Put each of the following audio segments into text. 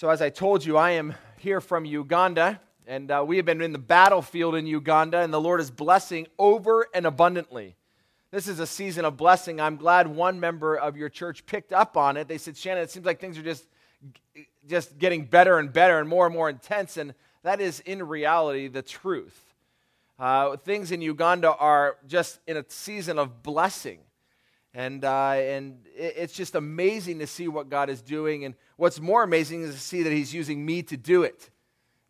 So as I told you, I am here from Uganda, and we have been in the battlefield in Uganda, and the Lord is blessing over and abundantly. This is a season of blessing. I'm glad one member of your church picked up on it. They said, Shannon, it seems like things are just getting better and better and more intense, and that is in reality the truth. Things in Uganda are just in a season of blessing. And it's just amazing to see what God is doing. And what's more amazing is to see that he's using me to do it.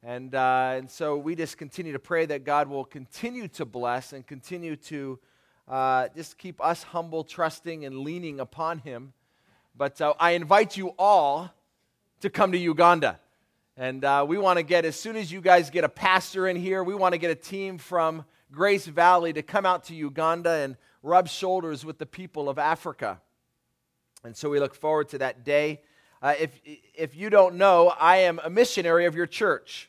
And so we just continue to pray that God will continue to bless and continue to just keep us humble, trusting, and leaning upon him. But I invite you all to come to Uganda. And we want to get, as soon as you guys get a pastor in here, we want to get a team from Grace Valley to come out to Uganda and rub shoulders with the people of Africa. And so we look forward to that day. If you don't know, I am a missionary of your church.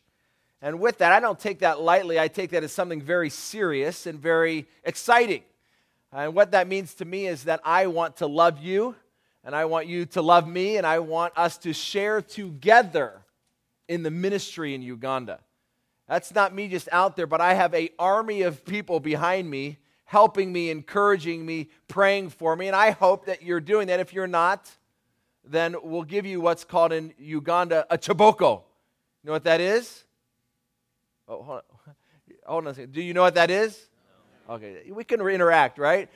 And with that, I don't take that lightly. I take that as something very serious and very exciting. And what that means to me is that I want to love you, and I want you to love me, and I want us to share together in the ministry in Uganda. That's not me just out there, but I have an army of people behind me helping me, encouraging me, praying for me. And I hope that you're doing that. If you're not, then we'll give you what's called in Uganda a chiboko. You know what that is? Oh, hold on a second. Do you know what that is? No. Okay, we can interact, right?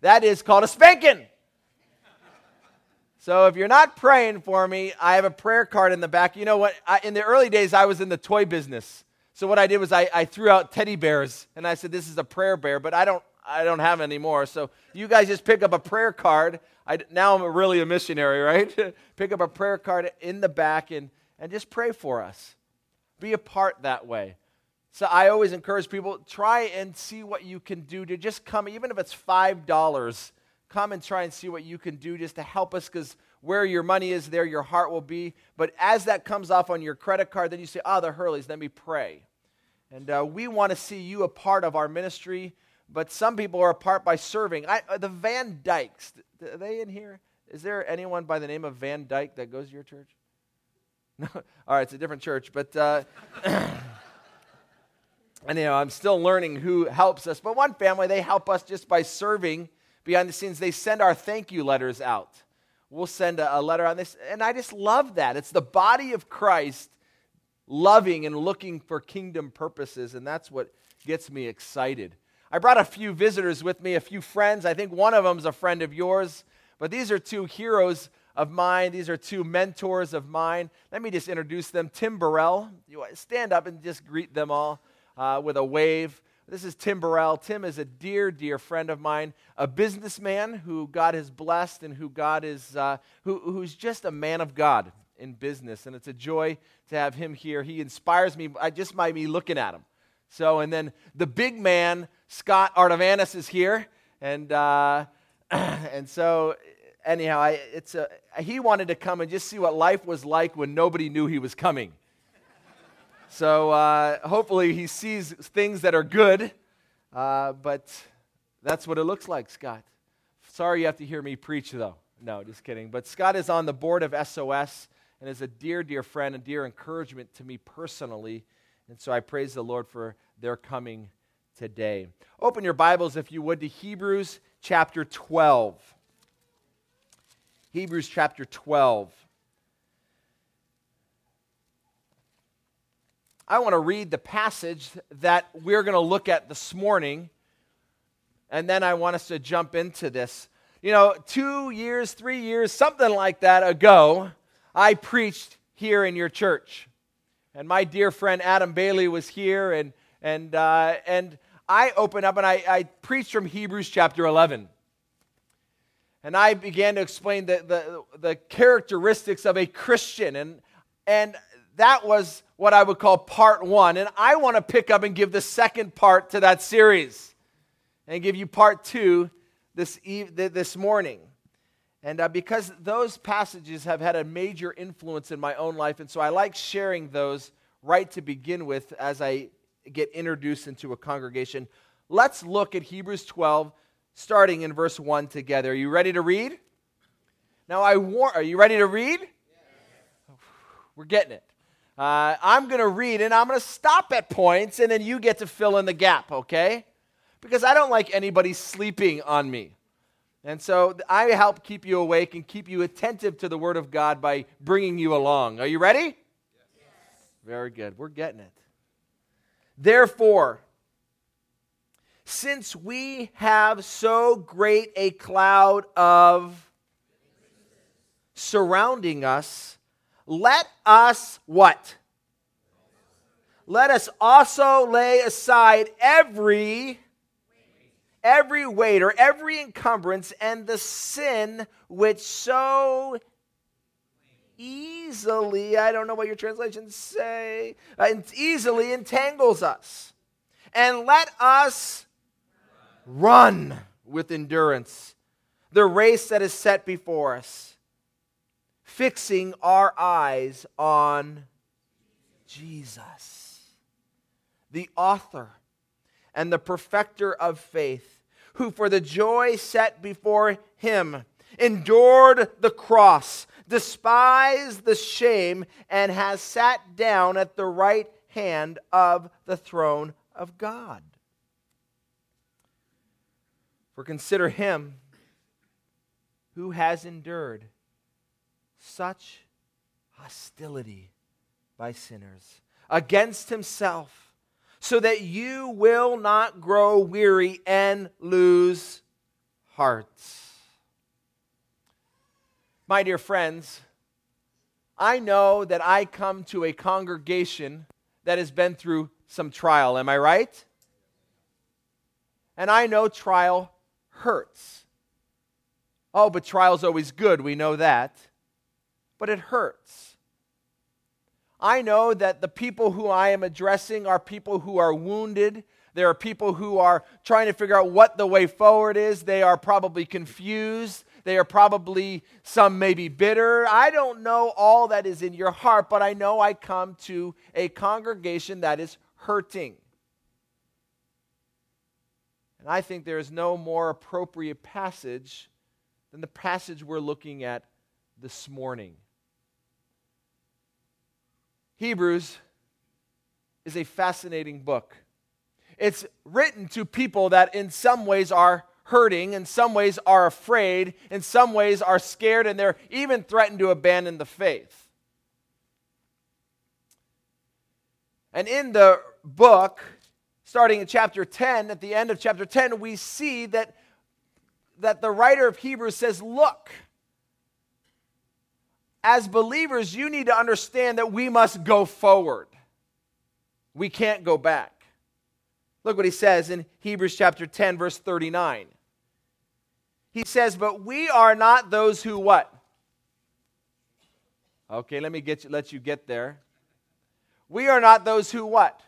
That is called a spanking. So if you're not praying for me, I have a prayer card in the back. You know what? In the early days, I was in the toy business. So what I did was I threw out teddy bears, and I said, this is a prayer bear, but I don't have any more. So you guys just pick up a prayer card. Now I'm really a missionary, right? Pick up a prayer card in the back and just pray for us. Be a part that way. So I always encourage people, try and see what you can do to just come, even if it's $5, come and try and see what you can do just to help us, because where your money is, there your heart will be. But as that comes off on your credit card, then you say, the Hurleys, let me pray. And we want to see you a part of our ministry, but some people are a part by serving. The Van Dykes, are they in here? Is there anyone by the name of Van Dyke that goes to your church? No? All right, it's a different church, but I'm still learning who helps us. But one family, they help us just by serving behind the scenes. They send our thank you letters out. We'll send a letter on this, and I just love that. It's the body of Christ loving and looking for kingdom purposes, and that's what gets me excited. I brought a few visitors with me, a few friends. I think one of them is a friend of yours, but these are two heroes of mine. These are two mentors of mine. Let me just introduce them. Tim Burrell, you stand up and just greet them all with a wave. This is Tim Burrell. Tim is a dear, dear friend of mine, a businessman who God has blessed and who God is, who's just a man of God in business, and it's a joy to have him here. He inspires me just by me looking at him. So, and then the big man, Scott Artavanas, is here, and so anyhow, he wanted to come and just see what life was like when nobody knew he was coming. So hopefully he sees things that are good, but that's what it looks like, Scott. Sorry you have to hear me preach, though. No, just kidding. But Scott is on the board of SOS and is a dear, dear friend, a dear encouragement to me personally. And so I praise the Lord for their coming today. Open your Bibles, if you would, to Hebrews chapter 12. Hebrews chapter 12. I want to read the passage that we're going to look at this morning, and then I want us to jump into this. 2 years, 3 years, something like that ago, I preached here in your church, and my dear friend Adam Bailey was here, and I opened up and I preached from Hebrews chapter 11, and I began to explain the characteristics of a Christian, and that was what I would call part one, and I want to pick up and give the second part to that series and give you part two this morning. And because those passages have had a major influence in my own life, and so I like sharing those right to begin with as I get introduced into a congregation. Let's look at Hebrews 12, starting in verse 1 together. Are you ready to read? Now, are you ready to read? We're getting it. I'm going to read, and I'm going to stop at points, and then you get to fill in the gap, okay? Because I don't like anybody sleeping on me. And so I help keep you awake and keep you attentive to the Word of God by bringing you along. Are you ready? Yes. Very good. We're getting it. Therefore, since we have so great a cloud of surrounding us, let us what? Let us also lay aside every weight or every encumbrance and the sin which so easily, I don't know what your translations say, easily entangles us. And let us run with endurance the race that is set before us, fixing our eyes on Jesus, the author and the perfecter of faith, who for the joy set before him endured the cross, despised the shame, and has sat down at the right hand of the throne of God. For consider him who has endured such hostility by sinners against himself, so that you will not grow weary and lose heart. My dear friends, I know that I come to a congregation that has been through some trial. Am I right? And I know trial hurts. Oh, but trial's always good. We know that. But it hurts. I know that the people who I am addressing are people who are wounded. There are people who are trying to figure out what the way forward is. They are probably confused. They are probably, some may be bitter. I don't know all that is in your heart, but I know I come to a congregation that is hurting. And I think there is no more appropriate passage than the passage we're looking at this morning. Hebrews is a fascinating book. It's written to people that in some ways are hurting, in some ways are afraid, in some ways are scared, and they're even threatened to abandon the faith. And in the book, starting in chapter 10, at the end of chapter 10, we see that the writer of Hebrews says, look, as believers, you need to understand that we must go forward. We can't go back. Look what he says in Hebrews chapter 10, verse 39. He says, but we are not those who what? Okay, let you get there. We are not those who what?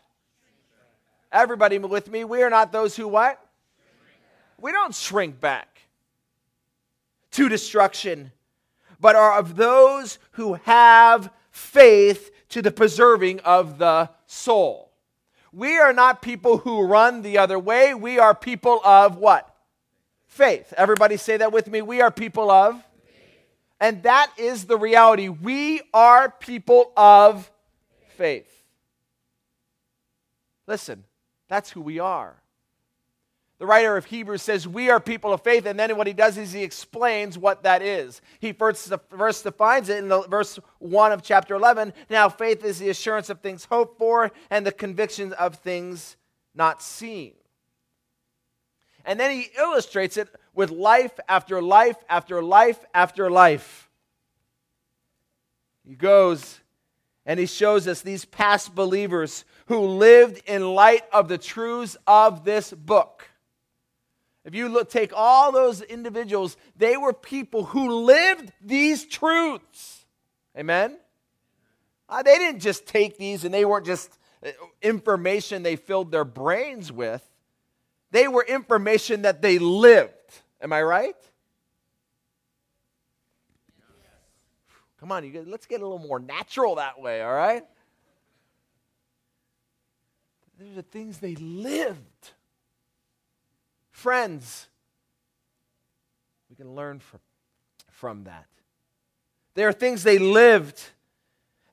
Everybody with me, we are not those who what? We don't shrink back to destruction, but are of those who have faith to the preserving of the soul. We are not people who run the other way. We are people of what? Faith. Everybody say that with me. We are people of faith. And that is the reality. We are people of faith. Listen, that's who we are. The writer of Hebrews says we are people of faith, and then what he does is he explains what that is. He first defines it in the verse 1 of chapter 11. Now faith is the assurance of things hoped for and the conviction of things not seen. And then he illustrates it with life after life after life after life. He goes and he shows us these past believers who lived in light of the truths of this book. If you take all those individuals, they were people who lived these truths. Amen? They didn't just take these and they weren't just information they filled their brains with. They were information that they lived. Am I right? Come on, let's get a little more natural that way, all right? These are things they lived. Friends, we can learn from that. There are things they lived.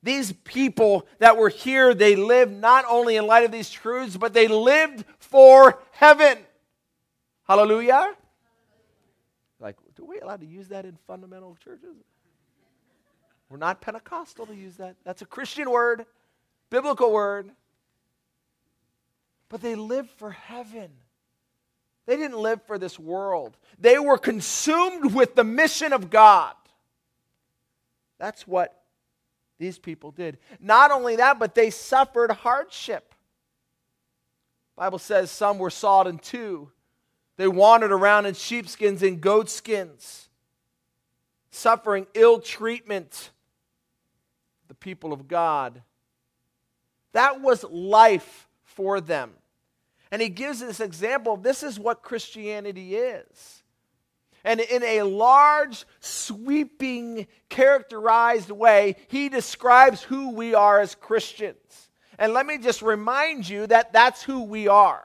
These people that were here, they lived not only in light of these truths, but they lived for heaven. Hallelujah. Like, are we allowed to use that in fundamental churches? We're not Pentecostal to use that. That's a Christian word, biblical word. But they lived for heaven. They didn't live for this world. They were consumed with the mission of God. That's what these people did. Not only that, but they suffered hardship. The Bible says some were sawed in two. They wandered around in sheepskins and goatskins, suffering ill treatment, the people of God. That was life for them. And he gives this example of this is what Christianity is. And in a large, sweeping, characterized way, he describes who we are as Christians. And let me just remind you that that's who we are.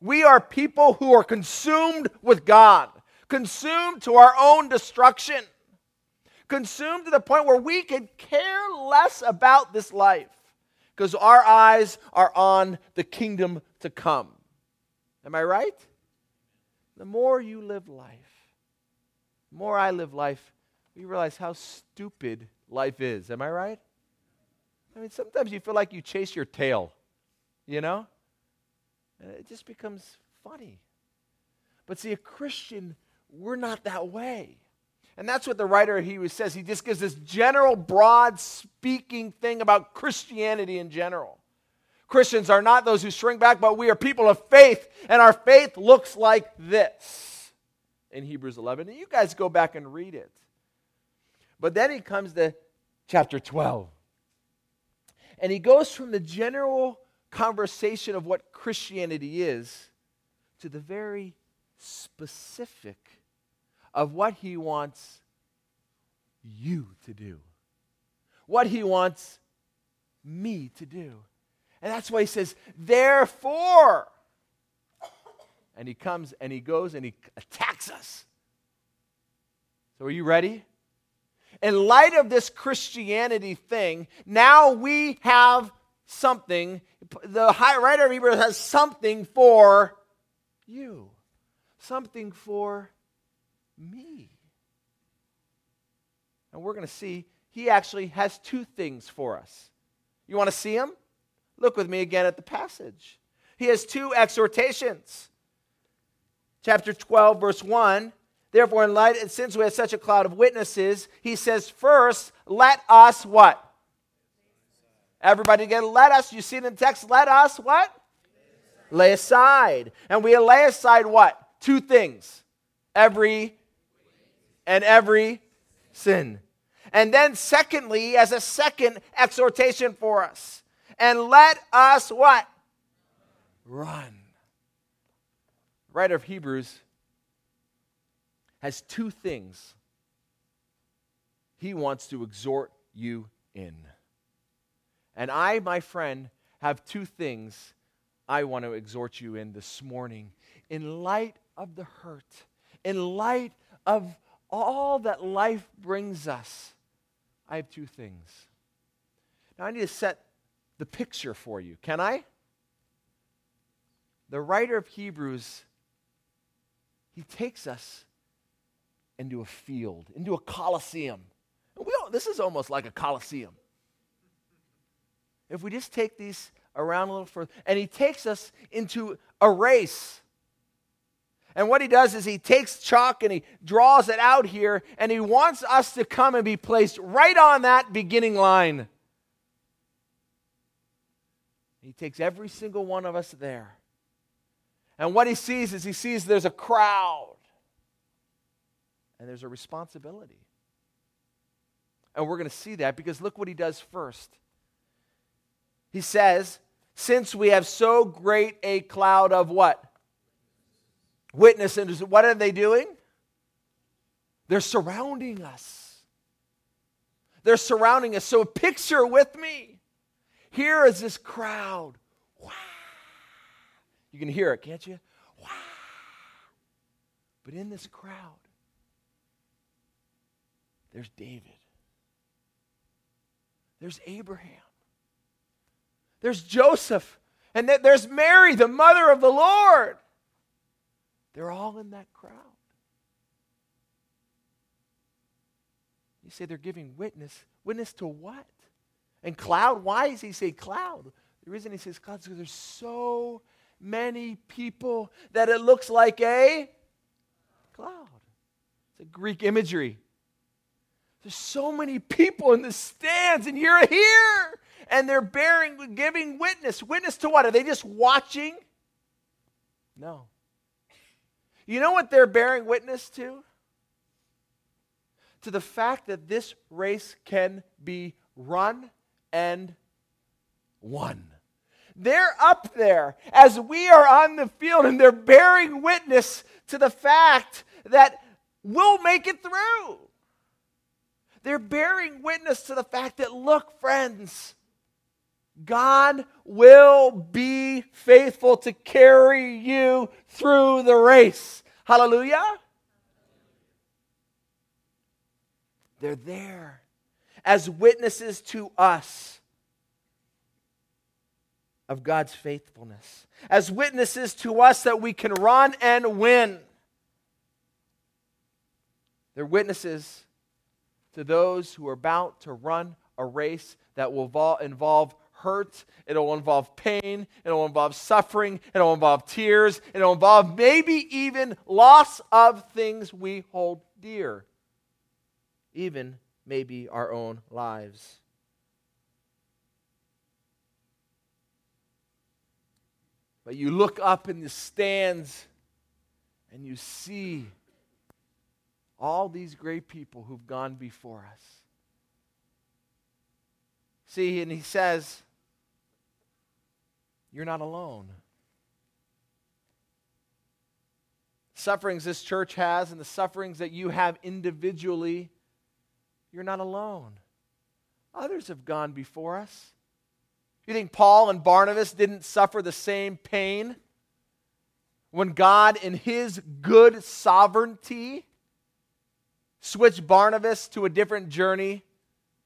We are people who are consumed with God, consumed to our own destruction, consumed to the point where we can care less about this life because our eyes are on the kingdom to come. Am I right? The more you live life, the more I live life, we realize how stupid life is. Am I right? I mean, sometimes you feel like you chase your tail, you know? And it just becomes funny. But see, a Christian, we're not that way. And that's what the writer of Hebrews says. He just gives this general, broad speaking thing about Christianity in general. Christians are not those who shrink back, but we are people of faith, and our faith looks like this in Hebrews 11. And you guys go back and read it. But then he comes to chapter 12. And he goes from the general conversation of what Christianity is to the very specific of what he wants you to do, what he wants me to do. And that's why he says, therefore. And he comes and he goes and he attacks us. So are you ready? In light of this Christianity thing, now we have something. The writer of Hebrews has something for you. Something for me. And we're going to see he actually has two things for us. You want to see him? Look with me again at the passage. He has two exhortations. Chapter 12, verse 1. Therefore, in light, since we have such a cloud of witnesses, he says, first, let us what? Everybody again, let us, you see it in the text, let us what? Lay aside. And we lay aside what? Two things. Every sin. And then secondly, as a second exhortation for us. And let us what? Run. The writer of Hebrews has two things he wants to exhort you in. And I, my friend, have two things I want to exhort you in this morning. In light of the hurt, in light of all that life brings us, I have two things. Now I need to set the picture for you. Can I? The writer of Hebrews, he takes us into a field, into a coliseum. This is almost like a coliseum. If we just take these around a little further, and he takes us into a race. And what he does is he takes chalk and he draws it out here, and he wants us to come and be placed right on that beginning line. He takes every single one of us there. And what he sees is he sees there's a crowd. And there's a responsibility. And we're going to see that because look what he does first. He says, since we have so great a cloud of what? Witnesses. What are they doing? They're surrounding us. They're surrounding us. So picture with me. Here is this crowd. Wah! You can hear it, can't you? Wah! But in this crowd, there's David. There's Abraham. There's Joseph. And there's Mary, the mother of the Lord. They're all in that crowd. You say they're giving witness. Witness to what? And cloud? Why does he say cloud? The reason he says cloud is because there's so many people that it looks like a cloud. It's a Greek imagery. There's so many people in the stands, and you're here, and they're giving witness. Witness to what? Are they just watching? No. You know what they're bearing witness to? To the fact that this race can be run and won. They're up there as we are on the field, and they're bearing witness to the fact that we'll make it through. They're bearing witness to the fact that, look, friends, God will be faithful to carry you through the race. Hallelujah. They're there as witnesses to us of God's faithfulness, as witnesses to us that we can run and win. They're witnesses to those who are about to run a race that will involve hurt, it'll involve pain, it'll involve suffering, it'll involve tears, it'll involve maybe even loss of things we hold dear, even maybe our own lives. But you look up in the stands and you see all these great people who've gone before us. See, and he says, you're not alone. Sufferings this church has and the sufferings that you have individually, you're not alone. Others have gone before us. You think Paul and Barnabas didn't suffer the same pain when God, in his good sovereignty, switched Barnabas to a different journey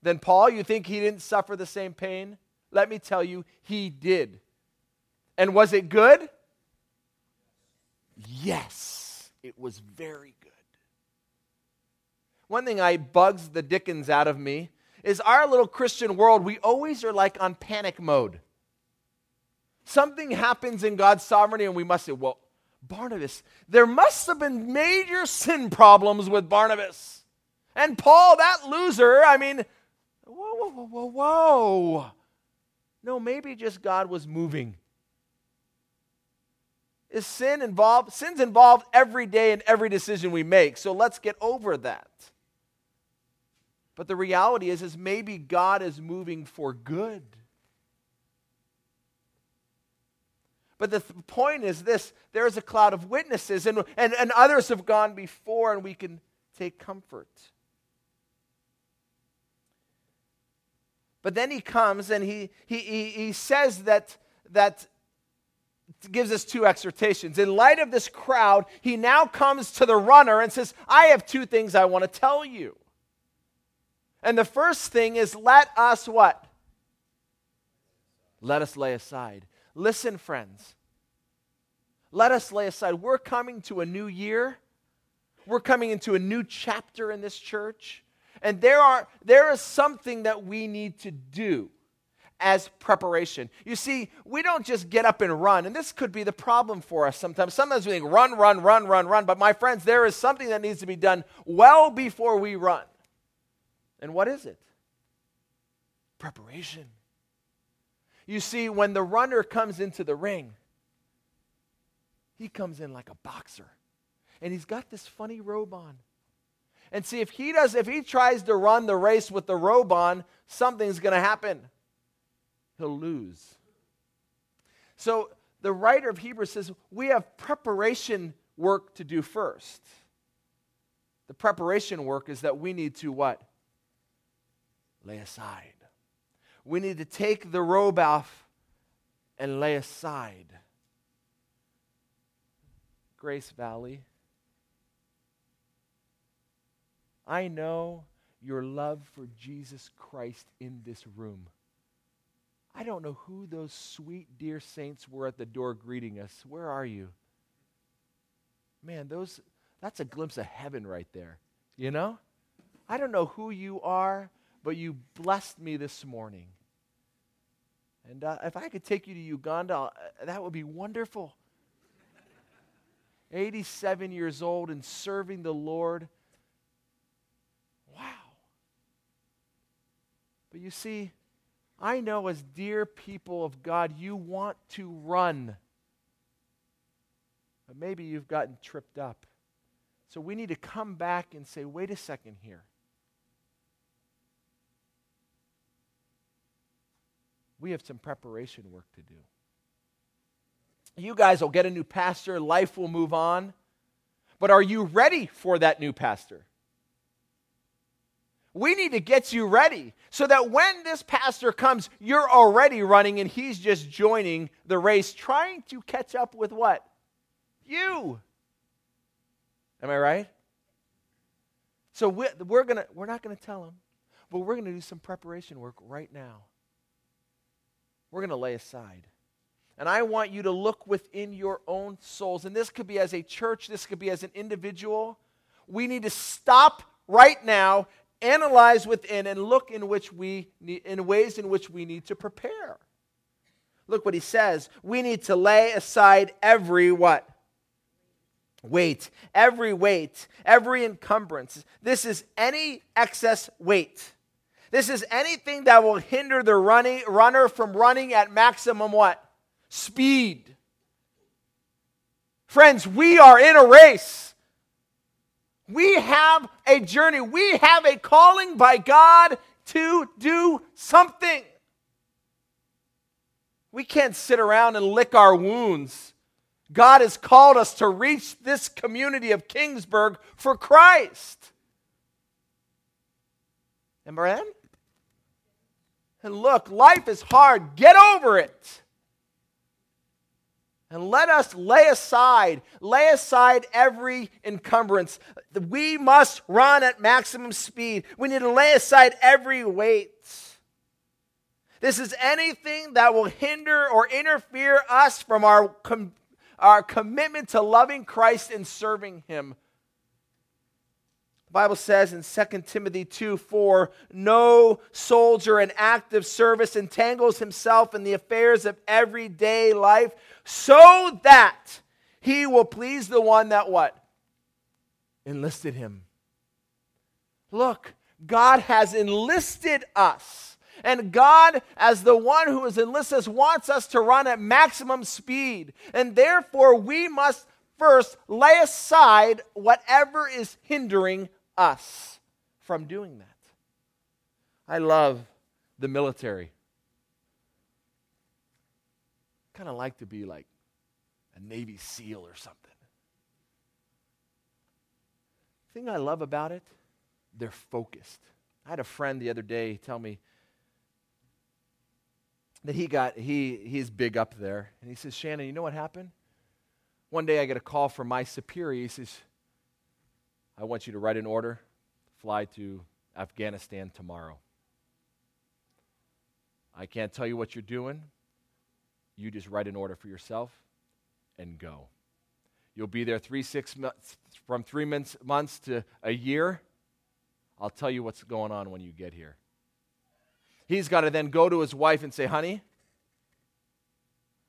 than Paul? You think he didn't suffer the same pain? Let me tell you, he did. And was it good? Yes, it was very good. One thing that bugs the dickens out of me is our little Christian world, we always are like on panic mode. Something happens in God's sovereignty and we must say, well, Barnabas, there must have been major sin problems with Barnabas. And Paul, that loser, I mean, whoa. No, maybe just God was moving. Is sin involved? Sin's involved every day in every decision we make, so let's get over that. But the reality is maybe God is moving for good. But the point is this, there is a cloud of witnesses, and others have gone before, and we can take comfort. But then he comes and he says that gives us two exhortations. In light of this crowd, he now comes to the runner and says, I have two things I want to tell you. And the first thing is, let us what? Let us lay aside. Listen, friends. Let us lay aside. We're coming to a new year. We're coming into a new chapter in this church. And there is something that we need to do as preparation. You see, we don't just get up and run. And this could be the problem for us sometimes. Sometimes we think, run. But my friends, there is something that needs to be done well before we run. And what is it? Preparation. You see, when the runner comes into the ring, he comes in like a boxer. And he's got this funny robe on. And see, if he tries to run the race with the robe on, something's going to happen. He'll lose. So the writer of Hebrews says, we have preparation work to do first. The preparation work is that we need to what? Lay aside. We need to take the robe off and lay aside. Grace Valley, I know your love for Jesus Christ in this room. I don't know who those sweet, dear saints were at the door greeting us. Where are you? Man, that's a glimpse of heaven right there, you know? I don't know who you are, but you blessed me this morning. And if I could take you to Uganda, that would be wonderful. 87 years old and serving the Lord. Wow. But you see, I know as dear people of God, you want to run. But maybe you've gotten tripped up. So we need to come back and say, wait a second here. We have some preparation work to do. You guys will get a new pastor. Life will move on. But are you ready for that new pastor? We need to get you ready so that when this pastor comes, you're already running and he's just joining the race, trying to catch up with what? You. Am I right? So we're not going to tell him, but we're going to do some preparation work right now. We're going to lay aside. And I want you to look within your own souls. And this could be as a church. This could be as an individual. We need to stop right now, analyze within, and look in ways in which we need to prepare. Look what he says. We need to lay aside every what? Weight, every encumbrance. This is any excess weight. This is anything that will hinder the runner from running at maximum what? Speed. Friends, we are in a race. We have a journey. We have a calling by God to do something. We can't sit around and lick our wounds. God has called us to reach this community of Kingsburg for Christ. And Brian? And look, life is hard. Get over it. And let us lay aside every encumbrance. We must run at maximum speed. We need to lay aside every weight. This is anything that will hinder or interfere us from our commitment to loving Christ and serving Him. The Bible says in 2 Timothy 2:4, no soldier in active service entangles himself in the affairs of everyday life so that he will please the one that what? Enlisted him. Look, God has enlisted us. And God, as the one who has enlisted us, wants us to run at maximum speed. And therefore, we must first lay aside whatever is hindering us from doing that. I love the military. Kind of like to be like a Navy SEAL or something. The thing I love about it, they're focused. I had a friend the other day tell me that he's big up there, and he says, Shannon, you know what happened? One day I get a call from my superior. He says, I want you to write an order, fly to Afghanistan tomorrow. I can't tell you what you're doing. You just write an order for yourself and go. You'll be there from 3 months to a year. I'll tell you what's going on when you get here. He's got to then go to his wife and say, honey,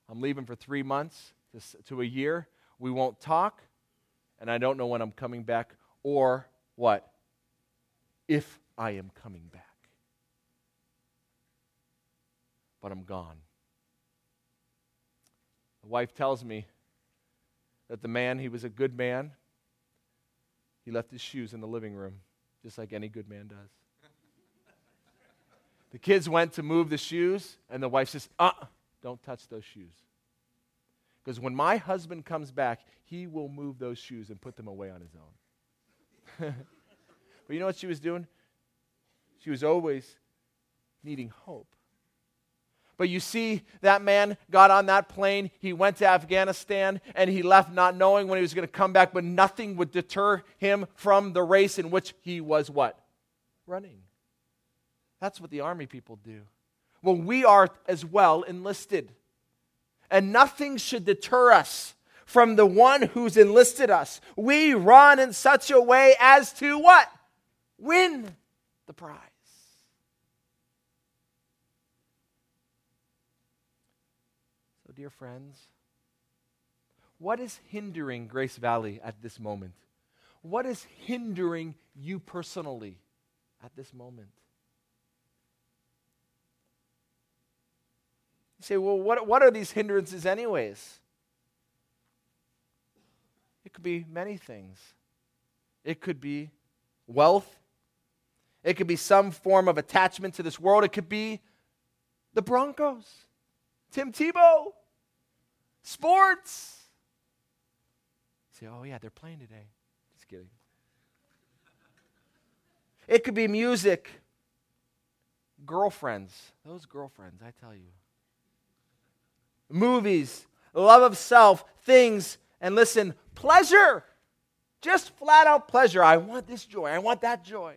I'm leaving for 3 months to a year. We won't talk, and I don't know when I'm coming back or what, if I am coming back. But I'm gone. The wife tells me that the man, he was a good man. He left his shoes in the living room, just like any good man does. The kids went to move the shoes, and the wife says, don't touch those shoes. Because when my husband comes back, he will move those shoes and put them away on his own. But you know what she was doing? She was always needing hope. But you see, that man got on that plane, he went to Afghanistan, and he left not knowing when he was going to come back, but nothing would deter him from the race in which he was what? running. That's what the army people do. Well, we are as well enlisted. And nothing should deter us from the one who's enlisted us. We run in such a way as to what? Win the prize. So, dear friends, what is hindering Grace Valley at this moment? What is hindering you personally at this moment? You say, well, what are these hindrances anyways? It could be many things. It could be wealth. It could be some form of attachment to this world. It could be the Broncos, Tim Tebow, sports. You say, oh yeah, they're playing today. Just kidding. It could be music. Girlfriends. Those girlfriends, I tell you. Movies, love of self, things, and listen, pleasure. Just flat out pleasure. I want this joy. I want that joy.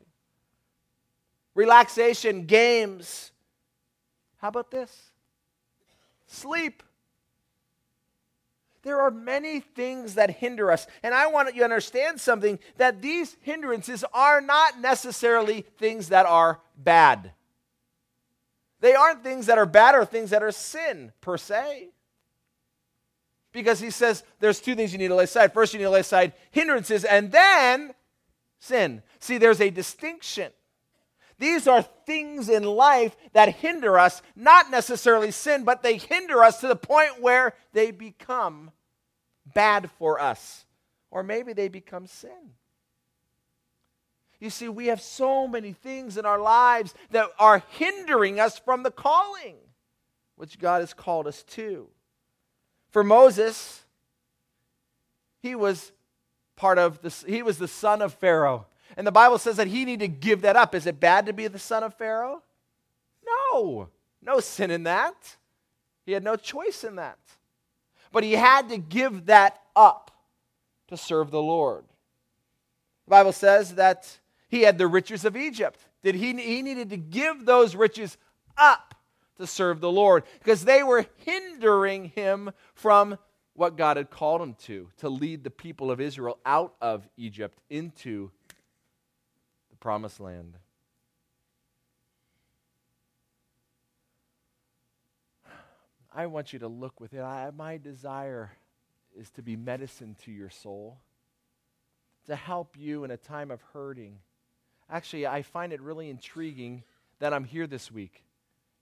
Relaxation, games. How about this? Sleep. There are many things that hinder us. And I want you to understand something, that these hindrances are not necessarily things that are bad. They aren't things that are bad or things that are sin, per se. Because he says there's two things you need to lay aside. First, you need to lay aside hindrances and then sin. See, there's a distinction. These are things in life that hinder us, not necessarily sin, but they hinder us to the point where they become bad for us. Or maybe they become sin. You see, we have so many things in our lives that are hindering us from the calling which God has called us to. For Moses, he was the son of Pharaoh. And the Bible says that he needed to give that up. Is it bad to be the son of Pharaoh? No. No sin in that. He had no choice in that. But he had to give that up to serve the Lord. The Bible says that he had the riches of Egypt. He needed to give those riches up to serve the Lord because they were hindering him from what God had called him to lead the people of Israel out of Egypt into the promised land. I want you to look within. My desire is to be medicine to your soul, to help you in a time of hurting. Actually, I find it really intriguing that I'm here this week.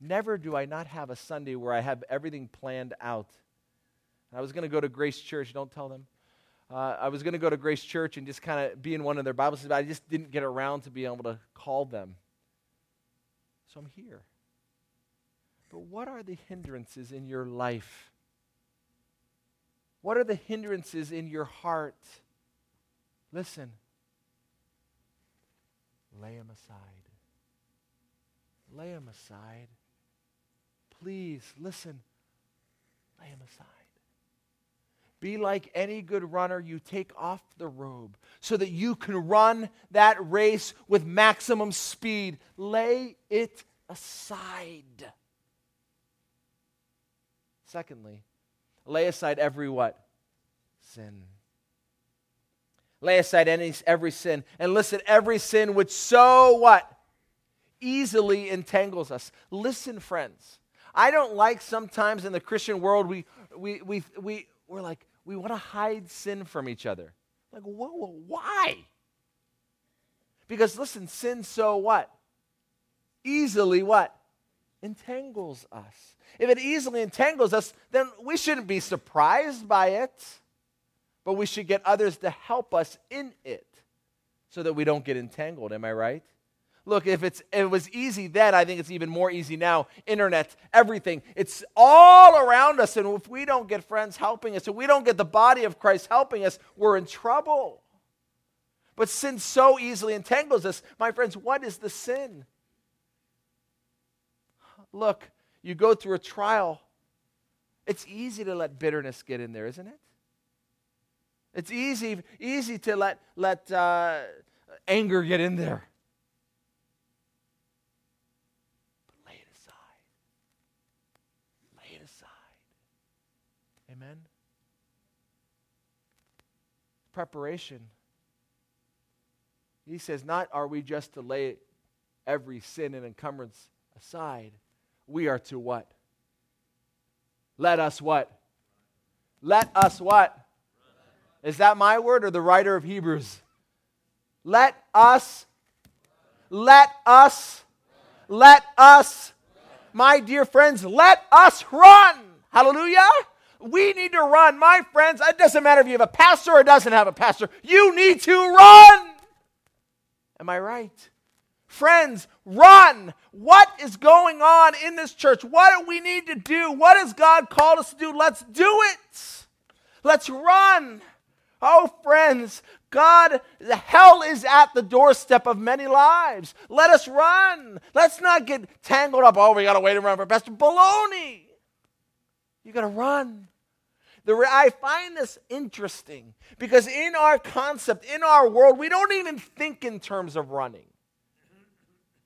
Never do I not have a Sunday where I have everything planned out. I was going to go to Grace Church. Don't tell them. I was going to go to Grace Church and just kind of be in one of their Bible studies, but I just didn't get around to being able to call them. So I'm here. But what are the hindrances in your life? What are the hindrances in your heart? Listen, lay them aside. Lay them aside. Please, listen, lay them aside. Be like any good runner, you take off the robe so that you can run that race with maximum speed. Lay it aside. Secondly, lay aside every what? Sin. Lay aside every sin. And listen, every sin which so what? Easily entangles us. Listen, friends. I don't like sometimes in the Christian world, we're like, we want to hide sin from each other. Like, whoa, why? Because listen, sin so what? Easily what? Entangles us. If it easily entangles us, then we shouldn't be surprised by it. But we should get others to help us in it so that we don't get entangled. Am I right? Look, if it was easy then, I think it's even more easy now. Internet, everything. It's all around us. And if we don't get friends helping us, if we don't get the body of Christ helping us, we're in trouble. But sin so easily entangles us. My friends, what is the sin? Look, you go through a trial. It's easy to let bitterness get in there, isn't it? It's easy to let anger get in there. Amen? Preparation. He says, not are we just to lay every sin and encumbrance aside. We are to what? Let us what? Let us what? Is that my word or the writer of Hebrews? Let us. Let us. Let us. My dear friends, let us run. Hallelujah. We need to run. My friends, it doesn't matter if you have a pastor or doesn't have a pastor. You need to run. Am I right? Friends, run. What is going on in this church? What do we need to do? What has God called us to do? Let's do it. Let's run. Oh, friends, God, the hell is at the doorstep of many lives. Let us run. Let's not get tangled up. Oh, we got to wait around for Pastor Baloney. You got to run. I find this interesting because in our concept, in our world, we don't even think in terms of running.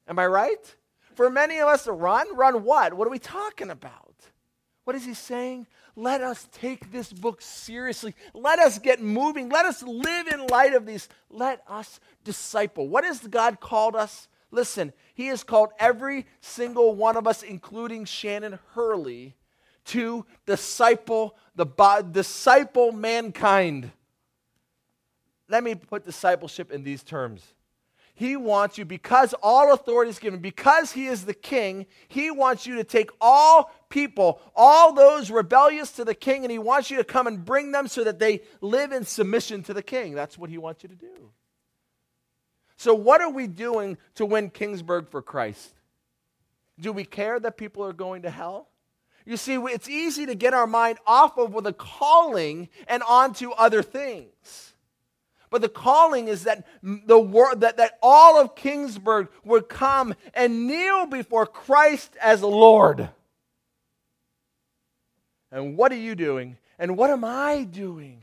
Am I right? For many of us to run? Run what? What are we talking about? What is he saying? Let us take this book seriously. Let us get moving. Let us live in light of these. Let us disciple. What has God called us? Listen, he has called every single one of us, including Shannon Hurley, to disciple mankind. Let me put discipleship in these terms. He wants you, because all authority is given, because he is the king, he wants you to take all people, all those rebellious to the king, and he wants you to come and bring them so that they live in submission to the king. That's what he wants you to do. So what are we doing to win Kingsburg for Christ? Do we care that people are going to hell? You see, it's easy to get our mind off of the calling and onto other things. But the calling is that the word that all of Kingsburg would come and kneel before Christ as Lord. And what are you doing? And what am I doing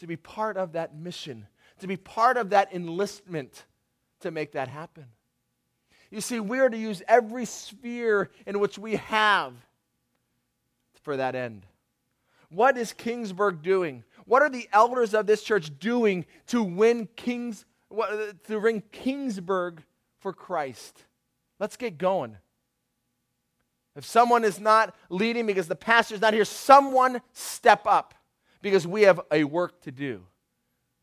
to be part of that mission, to be part of that enlistment to make that happen? You see, we are to use every sphere in which we have for that end. What is Kingsburg doing? What are the elders of this church doing to win Kingsburg for Christ? Let's get going. If someone is not leading because the pastor's not here, someone step up because we have a work to do.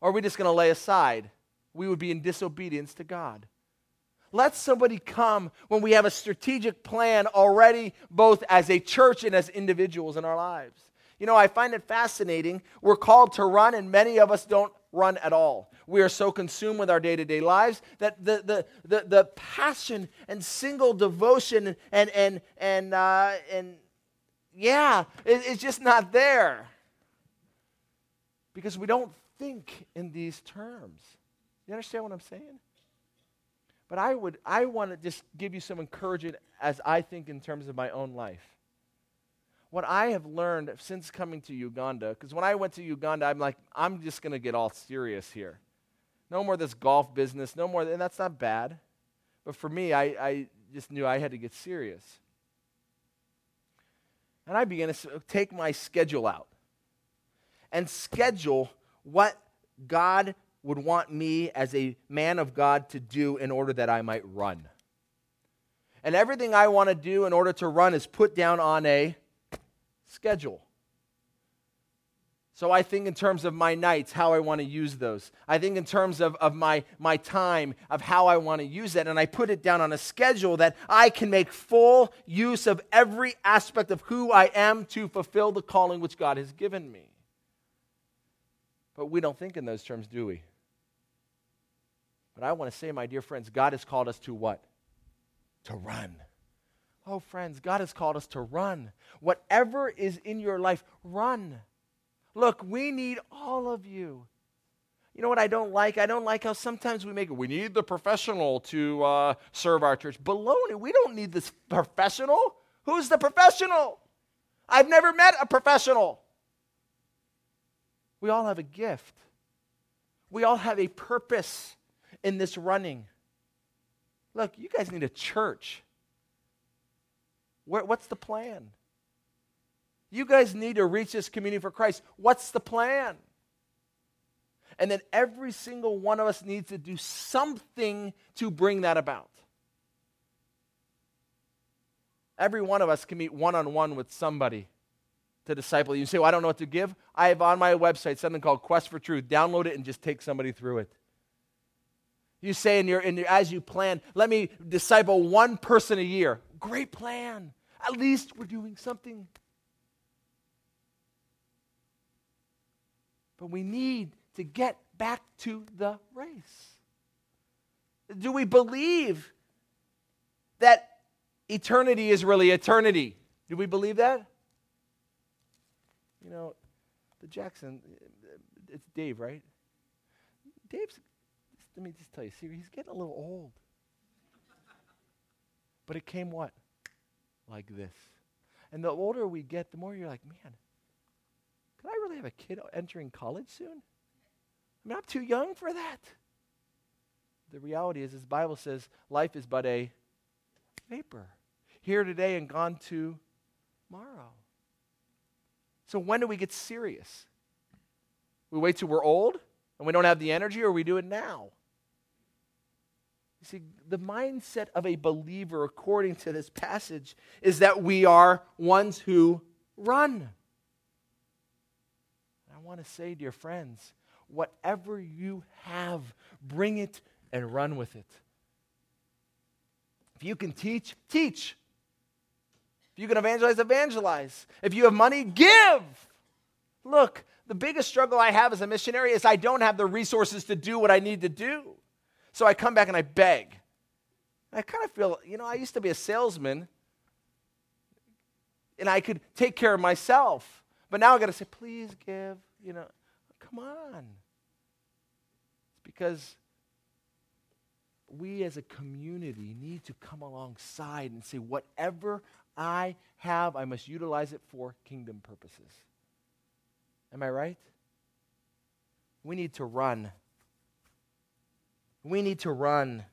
Or are we just going to lay aside? We would be in disobedience to God. Let somebody come when we have a strategic plan already, both as a church and as individuals in our lives. You know, I find it fascinating. We're called to run, and many of us don't run at all. We are so consumed with our day-to-day lives that the passion and single devotion it's just not there because we don't think in these terms. You understand what I'm saying? But I want to just give you some encouragement as I think in terms of my own life. What I have learned since coming to Uganda, because when I went to Uganda, I'm like, I'm just going to get all serious here. No more this golf business, no more, and that's not bad. But for me, I just knew I had to get serious. And I began to take my schedule out and schedule what God would want me as a man of God to do in order that I might run. And everything I want to do in order to run is put down on a schedule. So I think in terms of my nights, how I want to use those. I think in terms of my time, of how I want to use that. And I put it down on a schedule that I can make full use of every aspect of who I am to fulfill the calling which God has given me. But we don't think in those terms, do we? But I want to say, my dear friends, God has called us to what? To run. Oh, friends, God has called us to run. Whatever is in your life, run. Look, we need all of you. You know what I don't like? I don't like how sometimes we make it. We need the professional to serve our church. Baloney, we don't need this professional. Who's the professional? I've never met a professional. We all have a gift. We all have a purpose in this running. Look, you guys need a church. What's the plan? You guys need to reach this community for Christ. What's the plan? And then every single one of us needs to do something to bring that about. Every one of us can meet one-on-one with somebody to disciple you. You say, well, I don't know what to give. I have on my website something called Quest for Truth. Download it and just take somebody through it. You say as you plan, let me disciple one person a year. Great plan. At least we're doing something. But we need to get back to the race. Do we believe that eternity is really eternity? Do we believe that? You know, the Jackson, it's Dave, right? Dave's, let me just tell you, see, he's getting a little old. But it came what? Like this. And the older we get, the more you're like, man, could I really have a kid entering college soon? I mean, I'm too young for that. The reality is, this Bible says, life is but a vapor. Here today and gone tomorrow. So when do we get serious? We wait till we're old and we don't have the energy, or we do it now? You see, the mindset of a believer, according to this passage, is that we are ones who run. And I want to say, dear friends, whatever you have, bring it and run with it. If you can teach, teach. If you can evangelize, evangelize. If you have money, give. Look, the biggest struggle I have as a missionary is I don't have the resources to do what I need to do. So I come back and I beg. And I kind of feel, you know, I used to be a salesman and I could take care of myself. But now I got to say, please give, you know, come on. It's because we as a community need to come alongside and say, whatever I have, I must utilize it for kingdom purposes. Am I right? We need to run. We need to run.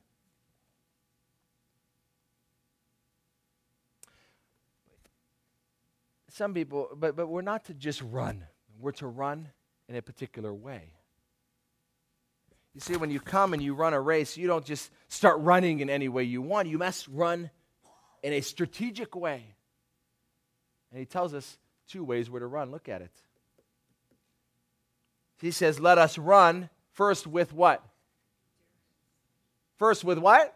Some people, but we're not to just run. We're to run in a particular way. You see, when you come and you run a race, you don't just start running in any way you want. You must run in a strategic way. And he tells us two ways where to run. Look at it. He says, let us run first with what? First with what?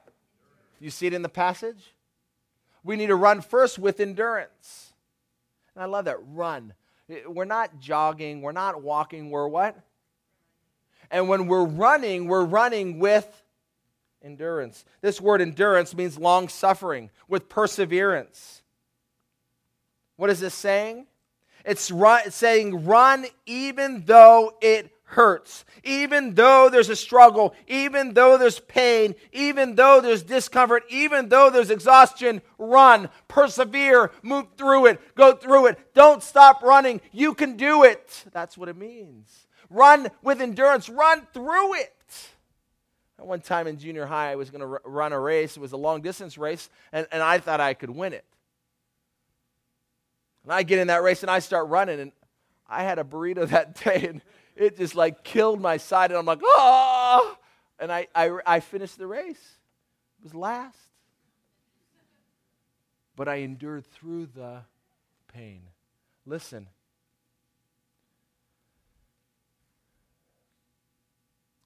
You see it in the passage? We need to run first with endurance. And I love that, run. We're not jogging, we're not walking, we're what? And when we're running with endurance. This word endurance means long-suffering, with perseverance. What is this saying? It's saying run even though it hurts, even though there's a struggle, even though there's pain, even though there's discomfort, even though there's exhaustion, run, persevere, move through it, go through it. Don't stop running. You can do it. That's what it means. Run with endurance. Run through it. One time in junior high, I was going to run a race. It was a long-distance race, and I thought I could win it. And I get in that race, and I start running, and I had a burrito that day, and it just, like, killed my side, and I'm like, oh! And I finished the race. It was last. But I endured through the pain. Listen.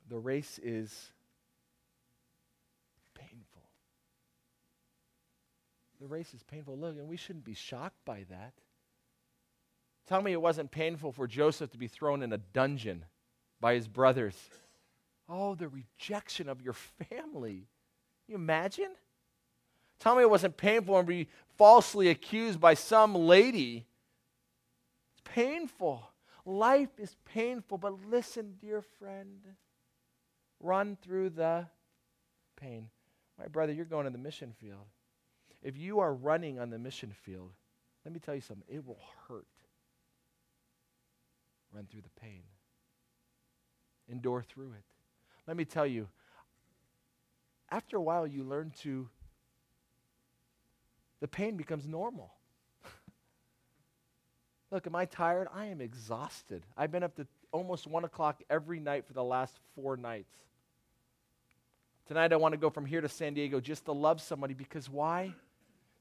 The race is painful. The race is painful. Look, and we shouldn't be shocked by that. Tell me it wasn't painful for Joseph to be thrown in a dungeon by his brothers. Oh, the rejection of your family. Can you imagine? Tell me it wasn't painful and be falsely accused by some lady. It's painful. Life is painful, but listen, dear friend, run through the pain. My brother, you're going to the mission field. If you are running on the mission field, let me tell you something, it will hurt. Run through the pain. Endure through it. Let me tell you, after a while you learn to, the pain becomes normal. Look, am I tired? I am exhausted. I've been up to almost 1 o'clock every night for the last 4 nights. Tonight I want to go from here to San Diego just to love somebody, because why?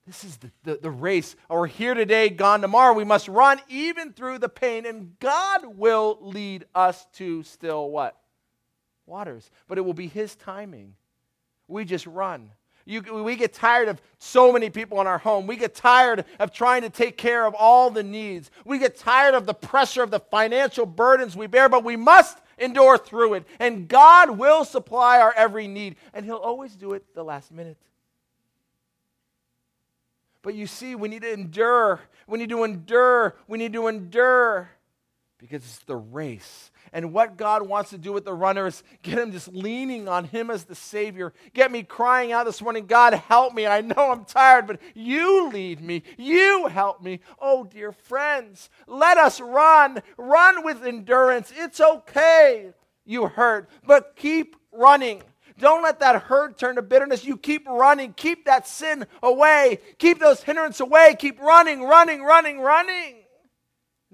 This is the race. We're here today, gone tomorrow. We must run even through the pain, and God will lead us to still what? Waters. But it will be His timing. We just run. We get tired of so many people in our home. We get tired of trying to take care of all the needs. We get tired of the pressure of the financial burdens we bear, but we must endure through it. And God will supply our every need, and He'll always do it the last minute. But you see, we need to endure. We need to endure. We need to endure, because it's the race. And what God wants to do with the runner is get him just leaning on Him as the Savior. Get me crying out this morning, God, help me. I know I'm tired, but You lead me. You help me. Oh, dear friends, let us run. Run with endurance. It's okay you hurt, but keep running. Don't let that hurt turn to bitterness. You keep running. Keep that sin away. Keep those hindrances away. Keep running, running, running, running.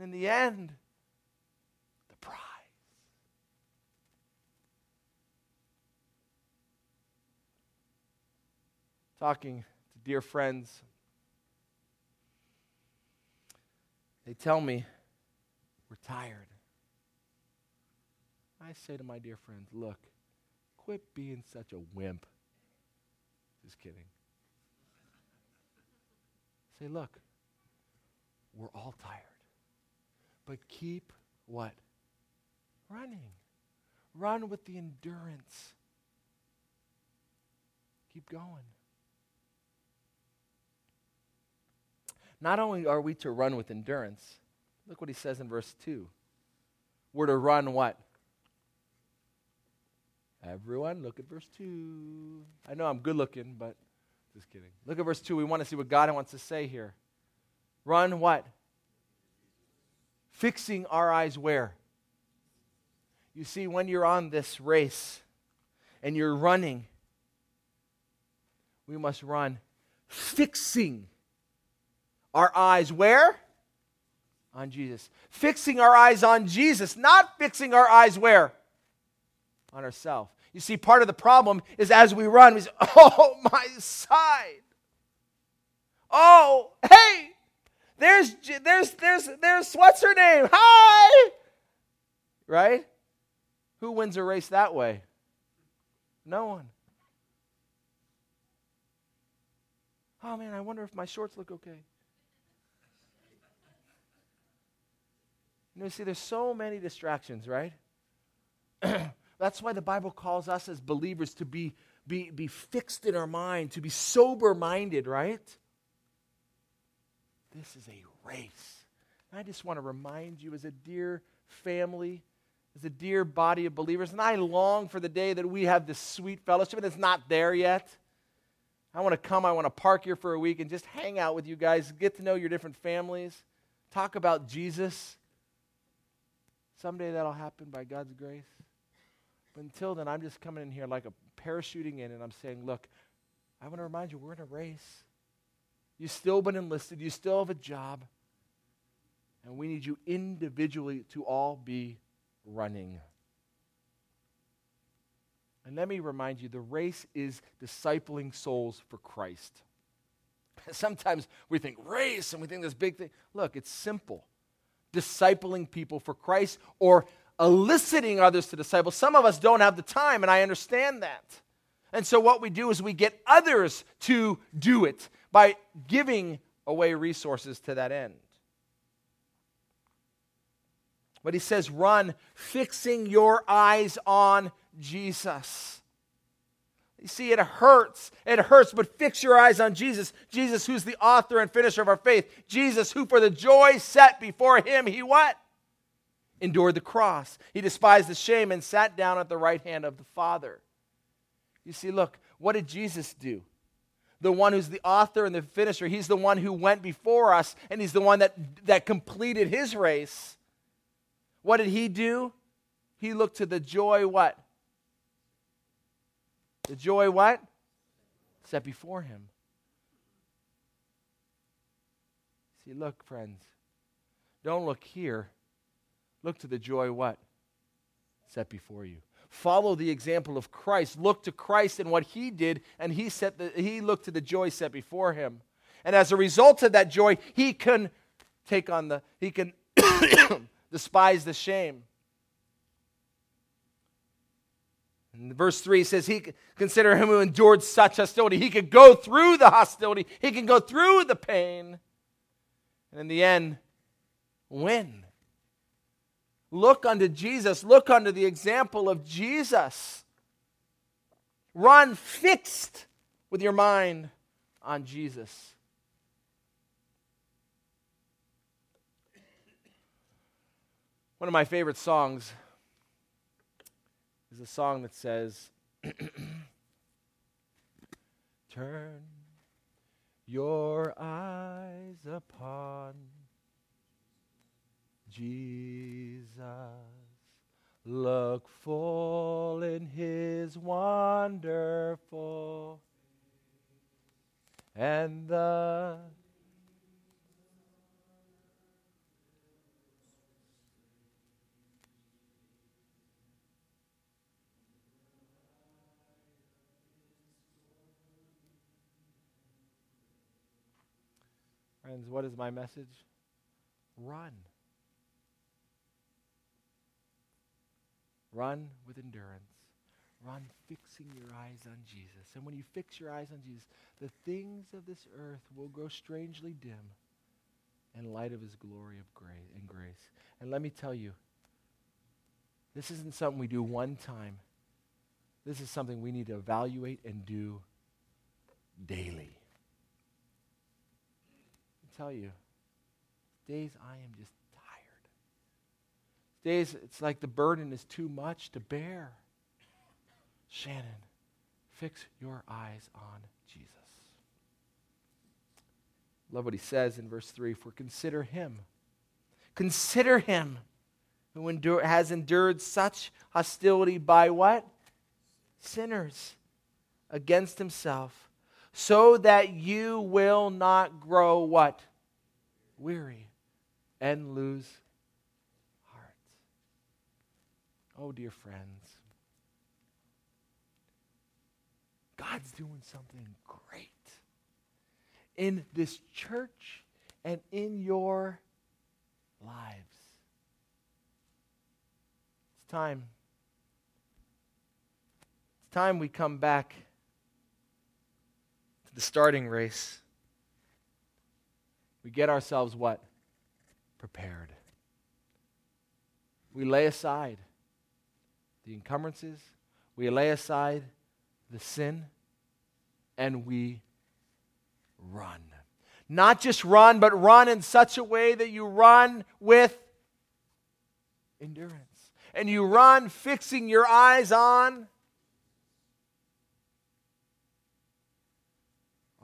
And in the end, talking to dear friends, they tell me, we're tired. I say to my dear friends, look, quit being such a wimp. Just kidding. Say, look, we're all tired, but keep what? Running. Run with the endurance. Keep going. Not only are we to run with endurance, look what he says in verse 2. We're to run what? Everyone, look at verse 2. I know I'm good looking, but just kidding. Look at verse 2. We want to see what God wants to say here. Run what? Fixing our eyes where? You see, when you're on this race and you're running, we must run fixing our eyes where? On Jesus. Fixing our eyes on Jesus, not fixing our eyes where? On ourselves. You see, part of the problem is as we run, we say, oh, my side. Oh, hey, there's what's her name? Hi! Right? Who wins a race that way? No one. Oh, man, I wonder if my shorts look okay. You know, see, there's so many distractions, right? That's why the Bible calls us as believers to be fixed in our mind, to be sober-minded, right? This is a race. And I just want to remind you as a dear family, as a dear body of believers, and I long for the day that we have this sweet fellowship, and it's not there yet. I want to come, I want to park here for a week and just hang out with you guys, get to know your different families, talk about Jesus. Someday that'll happen by God's grace. But until then, I'm just coming in here like a parachuting in, and I'm saying, look, I want to remind you, we're in a race. You've still been enlisted. You still have a job. And we need you individually to all be running. And let me remind you, the race is discipling souls for Christ. Sometimes we think race, and we think this big thing. Look, it's simple. Discipling people for Christ, or eliciting others to disciple. Some of us don't have the time, and I understand that. And so what we do is we get others to do it by giving away resources to that end. But he says, run, fixing your eyes on Jesus. You see, it hurts, but fix your eyes on Jesus. Jesus, who's the author and finisher of our faith. Jesus, who for the joy set before Him, He what? Endured the cross. He despised the shame and sat down at the right hand of the Father. You see, look, what did Jesus do? The one who's the author and the finisher. He's the one who went before us, and He's the one that completed His race. What did He do? He looked to the joy what? The joy what? Set before Him. See, look, friends, Don't look here. Look to the joy what? Set before you. Follow the example of Christ. Look to Christ and what he did, and he looked to the joy set before him. And as a result of that joy, he can despise the shame. And verse 3 says, he consider him who endured such hostility. He could go through the hostility. He can go through the pain. And in the end, win. Look unto Jesus. Look unto the example of Jesus. Run fixed with your mind on Jesus. One of my favorite songs is a song that says, turn your eyes upon Jesus, look full in his wonderful, and the friends, what is my message? Run. Run with endurance. Run fixing your eyes on Jesus. And when you fix your eyes on Jesus, the things of this earth will grow strangely dim in light of his glory of grace and grace. And let me tell you, this isn't something we do one time. This is something we need to evaluate and do daily. I tell you, days I am just days, it's like the burden is too much to bear. Shannon, fix your eyes on Jesus. Love what he says in verse 3, for consider him. Consider him who has endured such hostility by what? Sinners against himself, so that you will not grow what? Weary and lose faith. Oh, dear friends, God's doing something great in this church and in your lives. It's time. It's time we come back to the starting race. We get ourselves what? Prepared. We lay aside the encumbrances, we lay aside the sin, and we run. Not just run, but run in such a way that you run with endurance. And you run fixing your eyes on.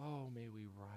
Oh, may we run